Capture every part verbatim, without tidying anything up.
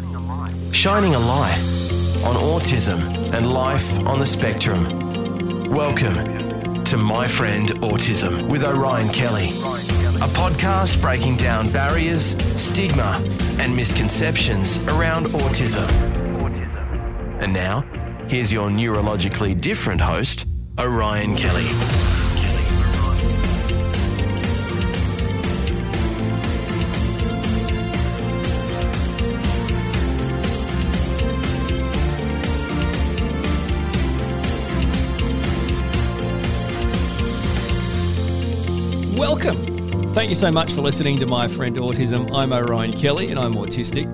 Shining a light. Shining a light on autism and life on the spectrum. Welcome to My Friend Autism with Orion Kelly, a podcast breaking down barriers, stigma, and misconceptions around autism. And now, here's your neurologically different host, Orion Kelly. Welcome. Thank you so much for listening to My Friend Autism. I'm Orion Kelly and I'm autistic.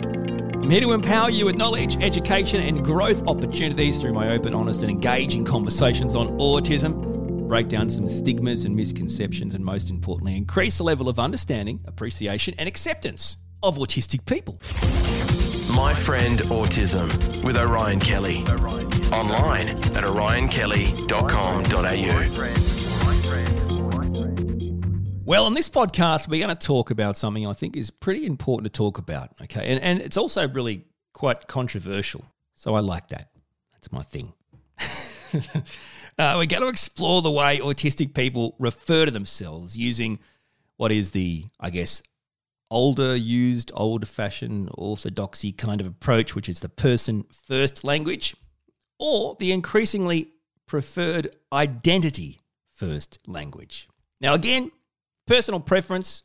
I'm here to empower you with knowledge, education and growth opportunities through my open, honest and engaging conversations on autism, break down some stigmas and misconceptions and most importantly, increase the level of understanding, appreciation and acceptance of autistic people. My Friend Autism with Orion Kelly. Online at orion kelly dot com dot a u. Well, on this podcast, we're going to talk about something I think is pretty important to talk about, okay? And and it's also really quite controversial, so I like that. That's my thing. uh, we're going to explore the way autistic people refer to themselves using what is the, I guess, older used, old-fashioned, orthodoxy kind of approach, which is the person-first language, or the increasingly preferred identity-first language. Now, again, personal preference.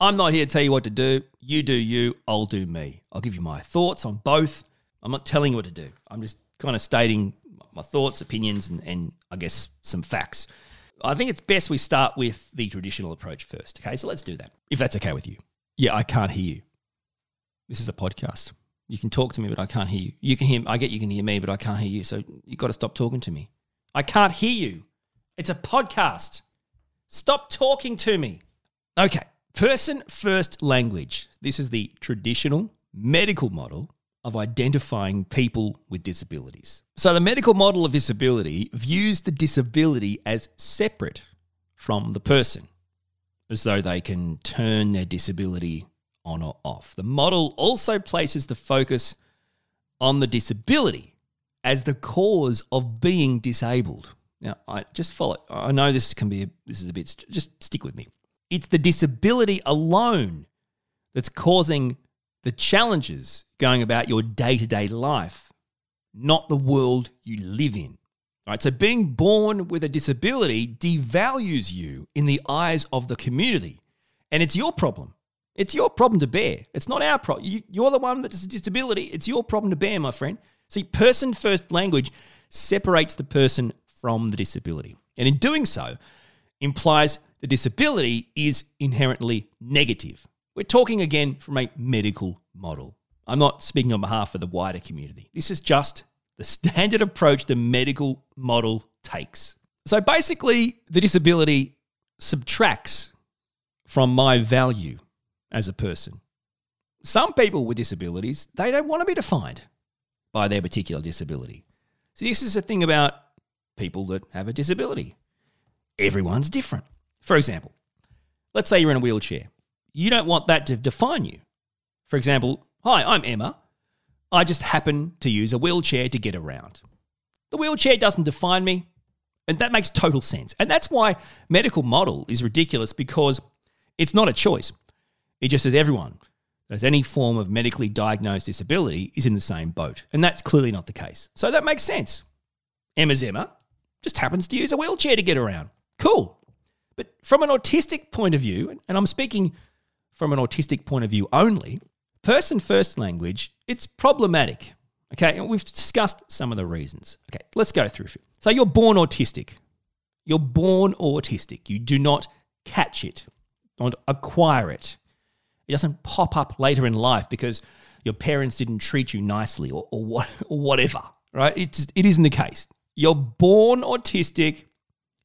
I'm not here to tell you what to do. You do you, I'll do me. I'll give you my thoughts on both. I'm not telling you what to do. I'm just kind of stating my thoughts, opinions, and, and I guess some facts. I think it's best we start with the traditional approach first, okay? So let's do that, if that's okay with you. Yeah, I can't hear you. This is a podcast. You can talk to me, but I can't hear you. You can hear, I get you can hear me, but I can't hear you, so you've got to stop talking to me. I can't hear you. It's a podcast. Stop talking to me. Okay, person-first language. This is the traditional medical model of identifying people with disabilities. So the medical model of disability views the disability as separate from the person, as though they can turn their disability on or off. The model also places the focus on the disability as the cause of being disabled. Now, I just follow. I know this can be, a, this is a bit, just stick with me. It's the disability alone that's causing the challenges going about your day-to-day life, not the world you live in. All right, so being born with a disability devalues you in the eyes of the community, and it's your problem. It's your problem to bear. It's not our problem. You, you're the one that's a disability. It's your problem to bear, my friend. See, person-first language separates the person from the disability. And in doing so, implies the disability is inherently negative. We're talking again from a medical model. I'm not speaking on behalf of the wider community. This is just the standard approach the medical model takes. So basically, the disability subtracts from my value as a person. Some people with disabilities, they don't want to be defined by their particular disability. So this is the thing about people that have a disability. Everyone's different. For example, let's say you're in a wheelchair. You don't want that to define you. For example, hi, I'm Emma. I just happen to use a wheelchair to get around. The wheelchair doesn't define me, and that makes total sense. And that's why medical model is ridiculous, because it's not a choice. It just says everyone that has any form of medically diagnosed disability is in the same boat, and that's clearly not the case. So that makes sense. Emma's Emma just happens to use a wheelchair to get around. Cool. But from an autistic point of view, and I'm speaking from an autistic point of view only, person-first language, it's problematic. Okay, and we've discussed some of the reasons. Okay, let's go through. So you're born autistic. You're born autistic. You do not catch it, don't acquire it. It doesn't pop up later in life because your parents didn't treat you nicely or, or, what, or whatever, right? It's, it isn't the case. You're born autistic,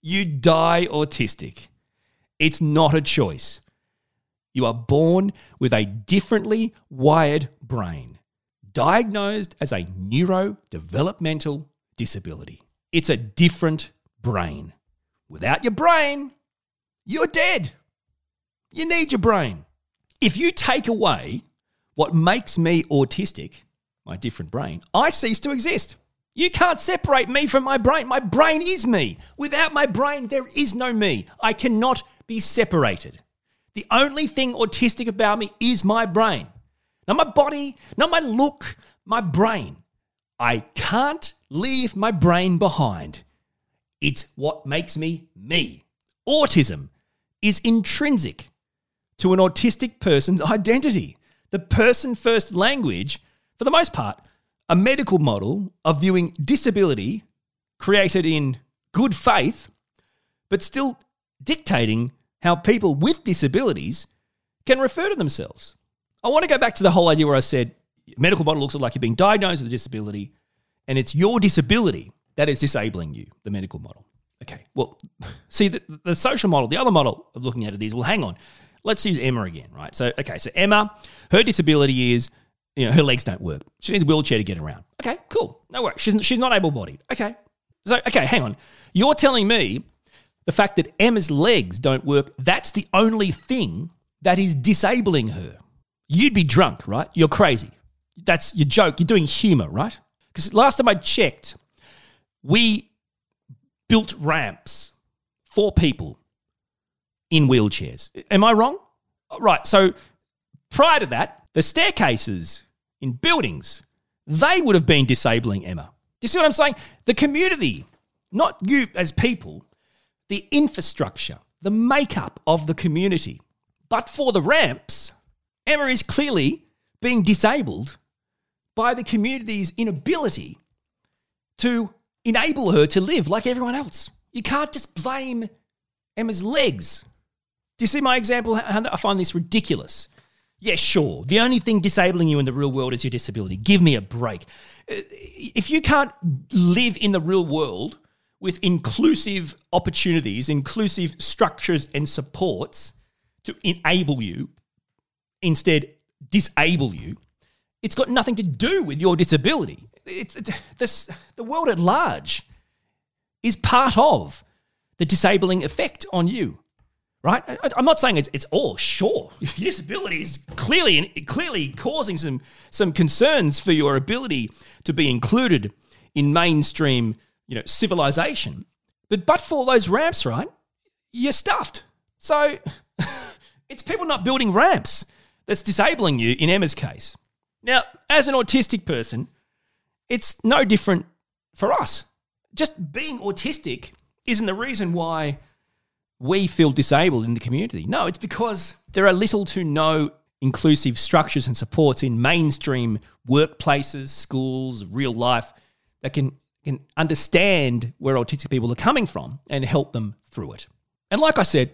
you die autistic. It's not a choice. You are born with a differently wired brain, diagnosed as a neurodevelopmental disability. It's a different brain. Without your brain, you're dead. You need your brain. If you take away What makes me autistic, my different brain, I cease to exist. You can't separate me from my brain. My brain is me. Without my brain, there is no me. I cannot be separated. The only thing autistic about me is my brain. Not my body, not my look, my brain. I can't leave my brain behind. It's what makes me me. Autism is intrinsic to an autistic person's identity. The person-first language, for the most part, a medical model of viewing disability created in good faith, but still dictating how people with disabilities can refer to themselves. I want to go back to the whole idea where I said medical model looks like you're being diagnosed with a disability and it's your disability that is disabling you, the medical model. Okay, well, see, the, the social model, the other model of looking at it is, well, hang on, let's use Emma again, right? So, okay, so Emma, her disability is, you know, her legs don't work. She needs a wheelchair to get around. Okay, cool, no worries. She's, she's not able-bodied. Okay, so, okay, hang on. You're telling me the fact that Emma's legs don't work, that's the only thing that is disabling her. You'd be drunk, right? You're crazy. That's your joke. You're doing humour, right? Because last time I checked, we built ramps for people in wheelchairs. Am I wrong? Right, so prior to that, the staircases in buildings, they would have been disabling Emma. Do you see what I'm saying? The community, not you as people, the infrastructure, the makeup of the community. But for the ramps, Emma is clearly being disabled by the community's inability to enable her to live like everyone else. You can't just blame Emma's legs. Do you see my example? I find this ridiculous. Yeah, sure. The only thing disabling you in the real world is your disability. Give me a break. If you can't live in the real world with inclusive opportunities, inclusive structures and supports to enable you, instead disable you, it's got nothing to do with your disability. It's, it's, this, the world at large is part of the disabling effect on you, right? I, I'm not saying it's, it's all, sure. Your disability is clearly, clearly causing some, some concerns for your ability to be included in mainstream, you know, civilization. But but for those ramps, right, you're stuffed. So it's people not building ramps that's disabling you in Emma's case. Now, as an autistic person, it's no different for us. Just being autistic isn't the reason why we feel disabled in the community. No, it's because there are little to no inclusive structures and supports in mainstream workplaces, schools, real life that can, can understand where autistic people are coming from and help them through it. And like I said,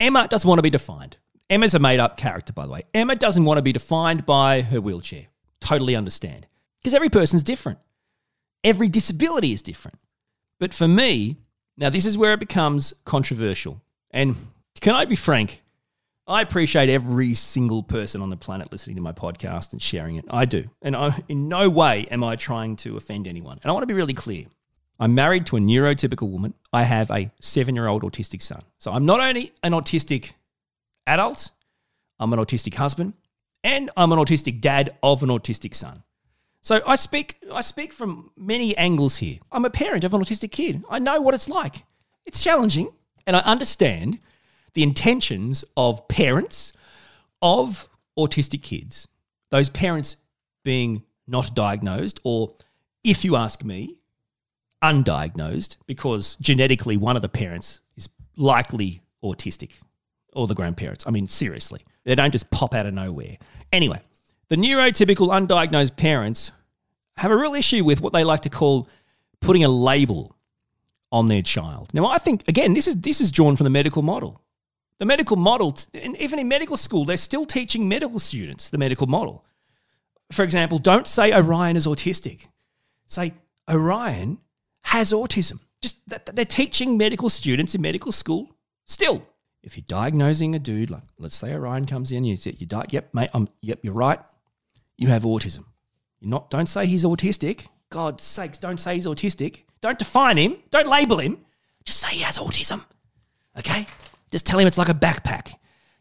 Emma doesn't want to be defined. Emma's a made-up character, by the way. Emma doesn't want to be defined by her wheelchair. Totally understand. Because every person's different. Every disability is different. But for me, now this is where it becomes controversial. And can I be frank? I appreciate every single person on the planet listening to my podcast and sharing it. I do. And I, in no way am I trying to offend anyone. And I want to be really clear. I'm married to a neurotypical woman. I have a seven-year-old autistic son. So I'm not only an autistic adult, I'm an autistic husband, and I'm an autistic dad of an autistic son. So I speak I speak from many angles here. I'm a parent of an autistic kid. I know what it's like. It's challenging, and I understand the intentions of parents of autistic kids, those parents being not diagnosed or, if you ask me, undiagnosed, because genetically one of the parents is likely autistic. Or the grandparents. I mean, seriously. They don't just pop out of nowhere. Anyway, the neurotypical undiagnosed parents have a real issue with what they like to call putting a label on their child. Now, I think, again, this is this is drawn from the medical model. The medical model, and even in medical school, they're still teaching medical students the medical model. For example, don't say Orion is autistic. Say Orion has autism. Just they're teaching medical students in medical school still. If you're diagnosing a dude, like let's say Orion comes in, you say, you di- yep, mate, I'm, yep, you're right. You have autism. You're not. Don't say he's autistic. God's sakes, don't say he's autistic. Don't define him. Don't label him. Just say he has autism, okay? Just tell him it's like a backpack.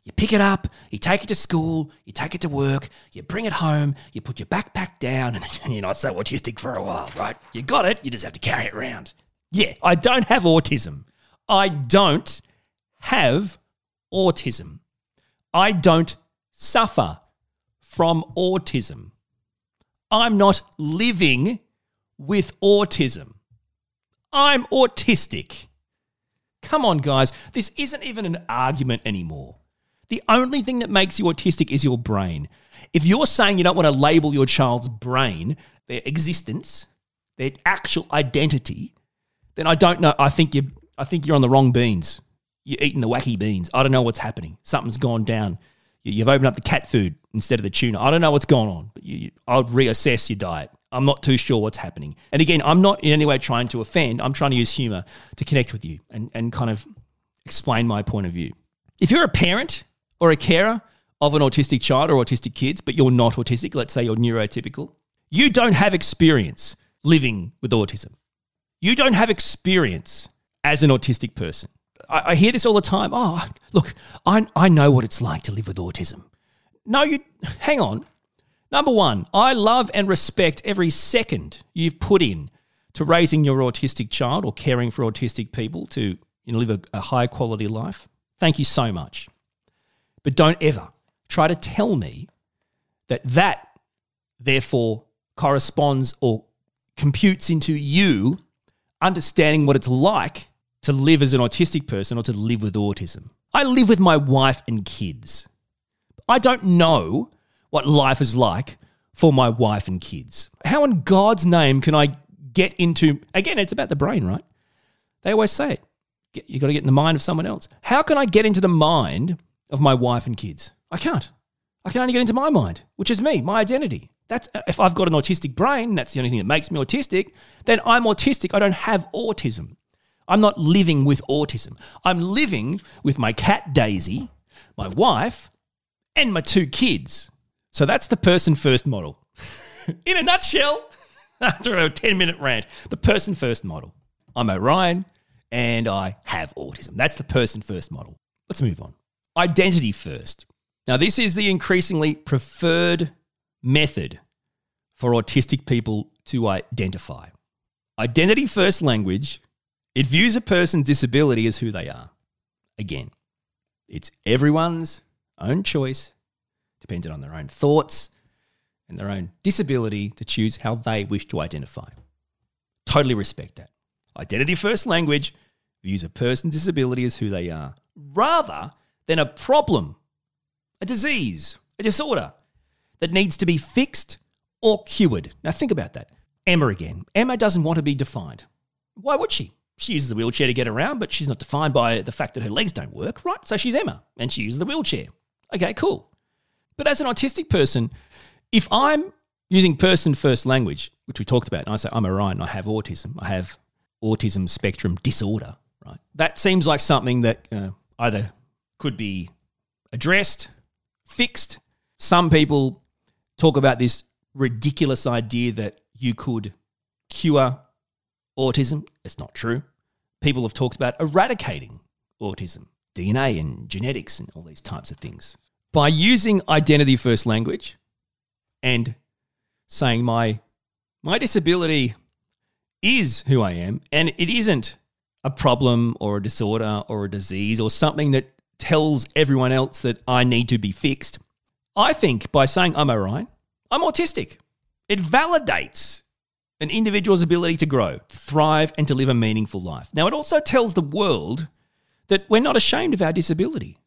You pick it up, you take it to school, you take it to work, you bring it home, you put your backpack down, and then you're not so autistic for a while, right? You got it, you just have to carry it around. Yeah, I don't have autism. I don't have autism. I don't suffer from autism. I'm not living with autism. I'm autistic. Come on, guys. This isn't even an argument anymore. The only thing that makes you autistic is your brain. If you're saying you don't want to label your child's brain, their existence, their actual identity, then I don't know. I think you're, I think you're on the wrong beans. You're eating the wacky beans. I don't know what's happening. Something's gone down. You've opened up the cat food instead of the tuna. I don't know what's going on, but you, I'll reassess your diet. I'm not too sure what's happening. And again, I'm not in any way trying to offend. I'm trying to use humor to connect with you and, and kind of explain my point of view. If you're a parent or a carer of an autistic child or autistic kids, but you're not autistic, let's say you're neurotypical, you don't have experience living with autism. You don't have experience as an autistic person. I, I hear this all the time. Oh, look, I, I know what it's like to live with autism. No, you hang on. Number one, I love and respect every second you've put in to raising your autistic child or caring for autistic people to, you know, live a, a high quality life. Thank you so much. But don't ever try to tell me that that therefore corresponds or computes into you understanding what it's like to live as an autistic person or to live with autism. I live with my wife and kids. I don't know what life is like for my wife and kids. How in God's name can I get into, again, it's about the brain, right? They always say it. You've got to get in the mind of someone else. How can I get into the mind of my wife and kids? I can't. I can only get into my mind, which is me, my identity. That's, if I've got an autistic brain, that's the only thing that makes me autistic, then I'm autistic. I don't have autism. I'm not living with autism. I'm living with my cat Daisy, my wife, and my two kids. So that's the person first model. In a nutshell, after a ten minute rant, the person first model. I'm Orion and I have autism. That's the person first model. Let's move on. Identity first. Now, this is the increasingly preferred method for autistic people to identify. Identity first language, it views a person's disability as who they are. Again, it's everyone's own choice, dependent on their own thoughts and their own disability to choose how they wish to identify. Totally respect that. Identity first language views a person's disability as who they are, rather than a problem, a disease, a disorder that needs to be fixed or cured. Now think about that. Emma again. Emma doesn't want to be defined. Why would she? She uses the wheelchair to get around, but she's not defined by the fact that her legs don't work, right? So she's Emma and she uses the wheelchair. Okay, cool. But as an autistic person, if I'm using person first language, which we talked about, and I say, I'm Orion, I have autism, I have autism spectrum disorder, right? That seems like something that uh, either could be addressed, fixed. Some people talk about this ridiculous idea that you could cure autism. It's not true. People have talked about eradicating autism, D N A and genetics and all these types of things. By using identity first language and saying my my disability is who I am and it isn't a problem or a disorder or a disease or something that tells everyone else that I need to be fixed, I think by saying I'm Orion, I'm autistic. It validates an individual's ability to grow, thrive and to live a meaningful life. Now, it also tells the world that we're not ashamed of our disability.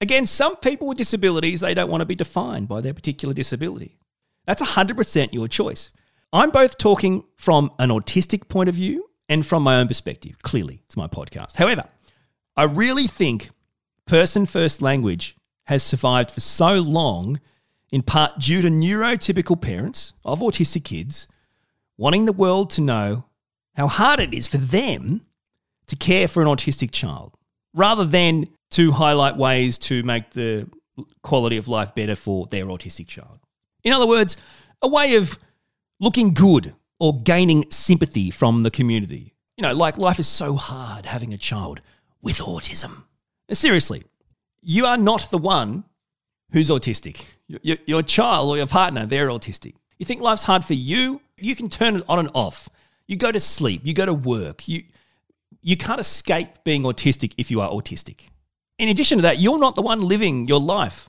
Again, some people with disabilities, they don't want to be defined by their particular disability. That's one hundred percent your choice. I'm both talking from an autistic point of view and from my own perspective. Clearly, it's my podcast. However, I really think person-first language has survived for so long in part due to neurotypical parents of autistic kids wanting the world to know how hard it is for them to care for an autistic child rather than to highlight ways to make the quality of life better for their autistic child. In other words, a way of looking good or gaining sympathy from the community. You know, like life is so hard having a child with autism. Seriously, you are not the one who's autistic. Your, your child or your partner, they're autistic. You think life's hard for you, you can turn it on and off. You go to sleep, you go to work. You, you can't escape being autistic if you are autistic. In addition to that, you're not the one living your life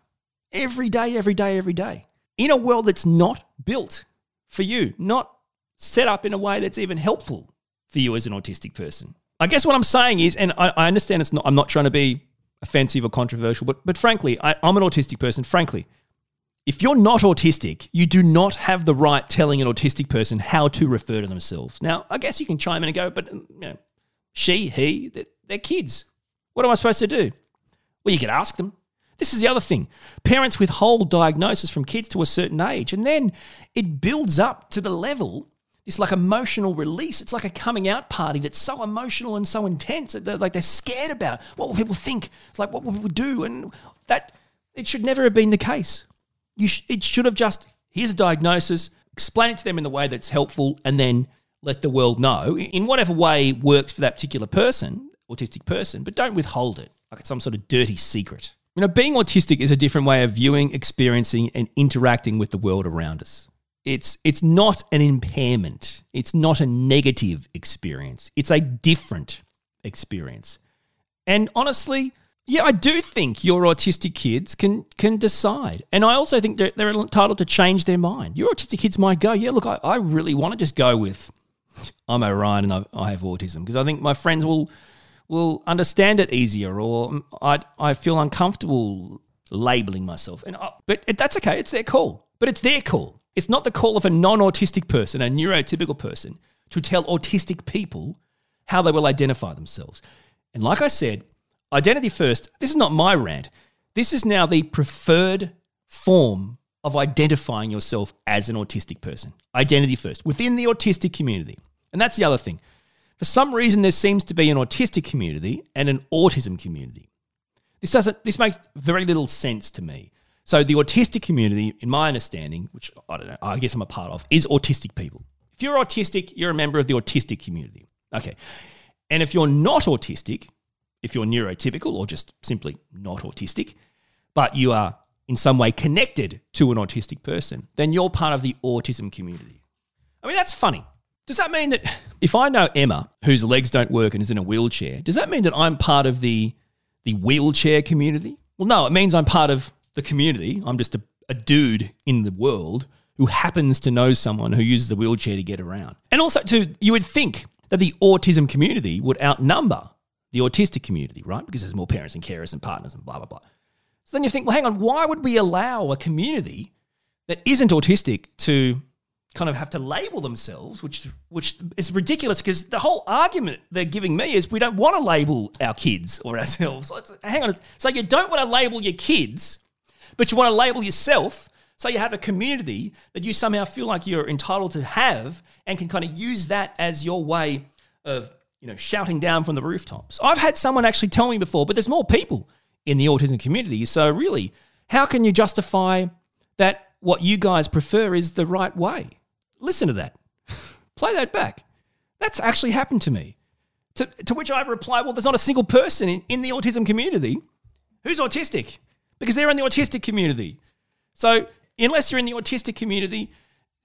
every day, every day, every day in a world that's not built for you, not set up in a way that's even helpful for you as an autistic person. I guess what I'm saying is, and I, I understand it's not, I'm not trying to be offensive or controversial, but, but frankly, I, I'm an autistic person, frankly. If you're not autistic, you do not have the right telling an autistic person how to refer to themselves. Now, I guess you can chime in and go, but you know, she, he, they're, they're kids. What am I supposed to do? Well, you could ask them. This is the other thing. Parents withhold diagnosis from kids to a certain age, and then it builds up to the level, it's like emotional release. It's like a coming out party that's so emotional and so intense that they're, like they're scared about what will people think. It's like, what will people do? And that it should never have been the case. You sh- it should have just, here's a diagnosis, explain it to them in the way that's helpful, and then let the world know in whatever way works for that particular person, autistic person, but don't withhold it like it's some sort of dirty secret. You know, being autistic is a different way of viewing, experiencing, and interacting with the world around us. It's, it's not an impairment. It's not a negative experience. It's a different experience. And honestly, yeah, I do think your autistic kids can can decide. And I also think they're, they're entitled to change their mind. Your autistic kids might go, yeah, look, I, I really want to just go with I'm Orion and I, I have autism, because I think my friends will will understand it easier, or I I feel uncomfortable labeling myself. And I, But that's okay. It's their call. But it's their call. It's not the call of a non-autistic person, a neurotypical person, to tell autistic people how they will identify themselves. And like I said, identity first, this is not my rant. This is now the preferred form of identifying yourself as an autistic person. Identity first, within the autistic community. And that's the other thing. For some reason, there seems to be an autistic community and an autism community. This doesn't, this makes very little sense to me. So the autistic community, in my understanding, which I don't know, I guess I'm a part of, is autistic people. If you're autistic, you're a member of the autistic community. Okay. And if you're not autistic, if you're neurotypical or just simply not autistic, but you are in some way connected to an autistic person, then you're part of the autism community. I mean, that's funny. Does that mean that if I know Emma, whose legs don't work and is in a wheelchair, does that mean that I'm part of the, the wheelchair community? Well, no, it means I'm part of the community. I'm just a, a dude in the world who happens to know someone who uses a wheelchair to get around. And also, too, you would think that the autism community would outnumber the autistic community, right? Because there's more parents and carers and partners and blah, blah, blah. So then you think, well, hang on, why would we allow a community that isn't autistic to kind of have to label themselves, which which is ridiculous, because the whole argument they're giving me is we don't want to label our kids or ourselves. So it's, hang on. So you don't want to label your kids, but you want to label yourself, so you have a community that you somehow feel like you're entitled to have and can kind of use that as your way of, you know, shouting down from the rooftops. I've had someone actually tell me before, but there's more people in the autism community. So really, how can you justify that what you guys prefer is the right way? Listen to that. Play that back. That's actually happened to me. To, to which I reply, well, there's not a single person in, in the autism community who's autistic, because they're in the autistic community. So unless you're in the autistic community,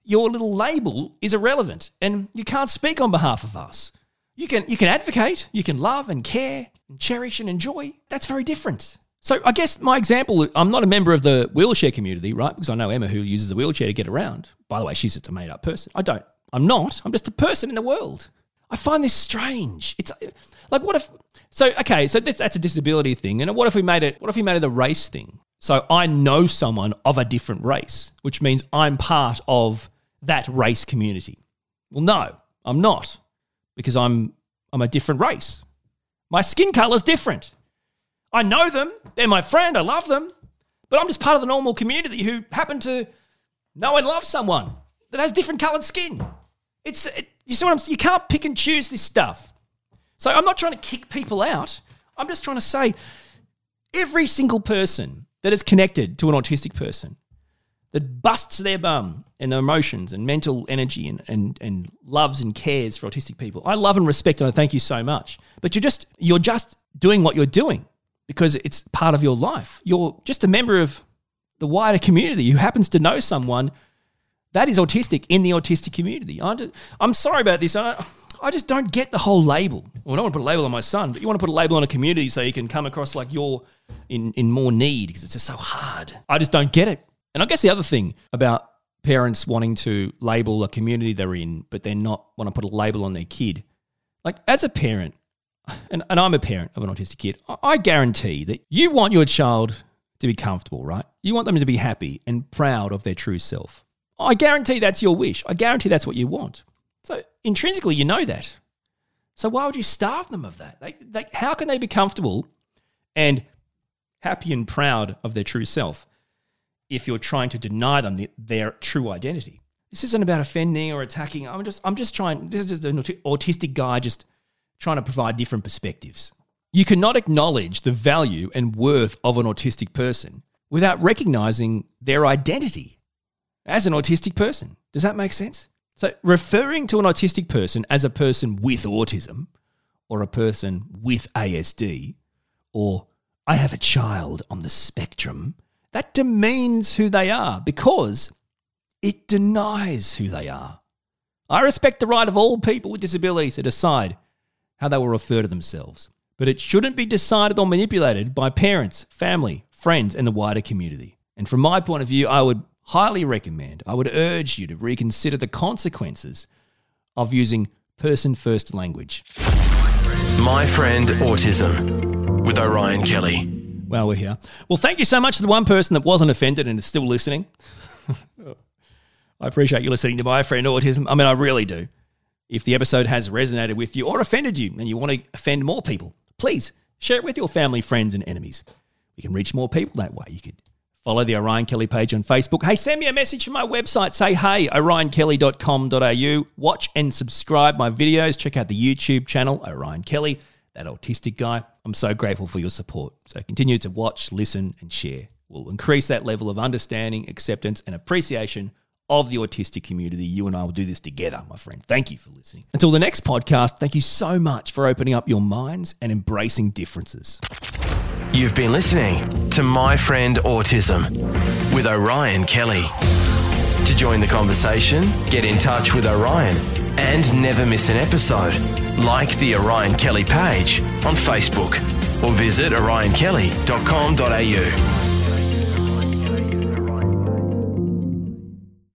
your little label is irrelevant and you can't speak on behalf of us. You can you can advocate, you can love and care and cherish and enjoy. That's very different. So I guess my example, I'm not a member of the wheelchair community, right? Because I know Emma, who uses a wheelchair to get around. By the way, she's just a made-up person. I don't. I'm not. I'm just a person in the world. I find this strange. It's like, what if... So, okay, so that's, that's a disability thing. And what if we made it What if we made it a race thing? So I know someone of a different race, which means I'm part of that race community. Well, no, I'm not. Because I'm I'm a different race. My skin colour's different. I know them. They're my friend. I love them. But I'm just part of the normal community who happen to know and love someone that has different coloured skin. It's it, you see what I'm saying? You can't pick and choose this stuff. So I'm not trying to kick people out. I'm just trying to say every single person that is connected to an autistic person that busts their bum and emotions and mental energy and, and and loves and cares for autistic people. I love and respect and I thank you so much. But you're just you're just doing what you're doing. because it's part of your life. You're just a member of the wider community who happens to know someone that is autistic in the autistic community. I just, I'm sorry about this. I, I just don't get the whole label. Well, I don't want to put a label on my son, but you want to put a label on a community so you can come across like you're in, in more need, because it's just so hard. I just don't get it. And I guess the other thing about parents wanting to label a community they're in, but they're not want to put a label on their kid. Like as a parent, and, and I'm a parent of an autistic kid, I guarantee that you want your child to be comfortable, right? You want them to be happy and proud of their true self. I guarantee that's your wish. I guarantee that's what you want. So intrinsically, you know that. So why would you starve them of that? They, they, how can they be comfortable and happy and proud of their true self if you're trying to deny them the, their true identity? This isn't about offending or attacking. I'm just, I'm just trying. This is just an autistic guy just trying to provide different perspectives. You cannot acknowledge the value and worth of an autistic person without recognizing their identity as an autistic person. Does that make sense? So referring to an autistic person as a person with autism or a person with A S D or I have a child on the spectrum, that demeans who they are because it denies who they are. I respect the right of all people with disabilities to decide how they will refer to themselves, but it shouldn't be decided or manipulated by parents, family, friends, and the wider community. And from my point of view, I would highly recommend, I would urge you to reconsider the consequences of using person-first language. My Friend Autism with Orion Kelly. Well, we're here. Well, thank you so much to the one person that wasn't offended and is still listening. I appreciate you listening to My Friend Autism. I mean, I really do. If the episode has resonated with you or offended you and you want to offend more people, please share it with your family, friends, and enemies. We can reach more people that way. You could follow the Orion Kelly page on Facebook. Hey, send me a message from my website. Say, hey, orion kelly dot com dot a u. Watch and subscribe my videos. Check out the YouTube channel, Orion Kelly, that autistic guy. I'm so grateful for your support. So continue to watch, listen, and share. We'll increase that level of understanding, acceptance, and appreciation of the autistic community. You and I will do this together, my friend. Thank you for listening. Until the next podcast, thank you so much for opening up your minds and embracing differences. You've been listening to My Friend Autism with Orion Kelly. To join the conversation, get in touch with Orion and never miss an episode. Like the Orion Kelly page on Facebook or visit orion kelly dot com dot a u.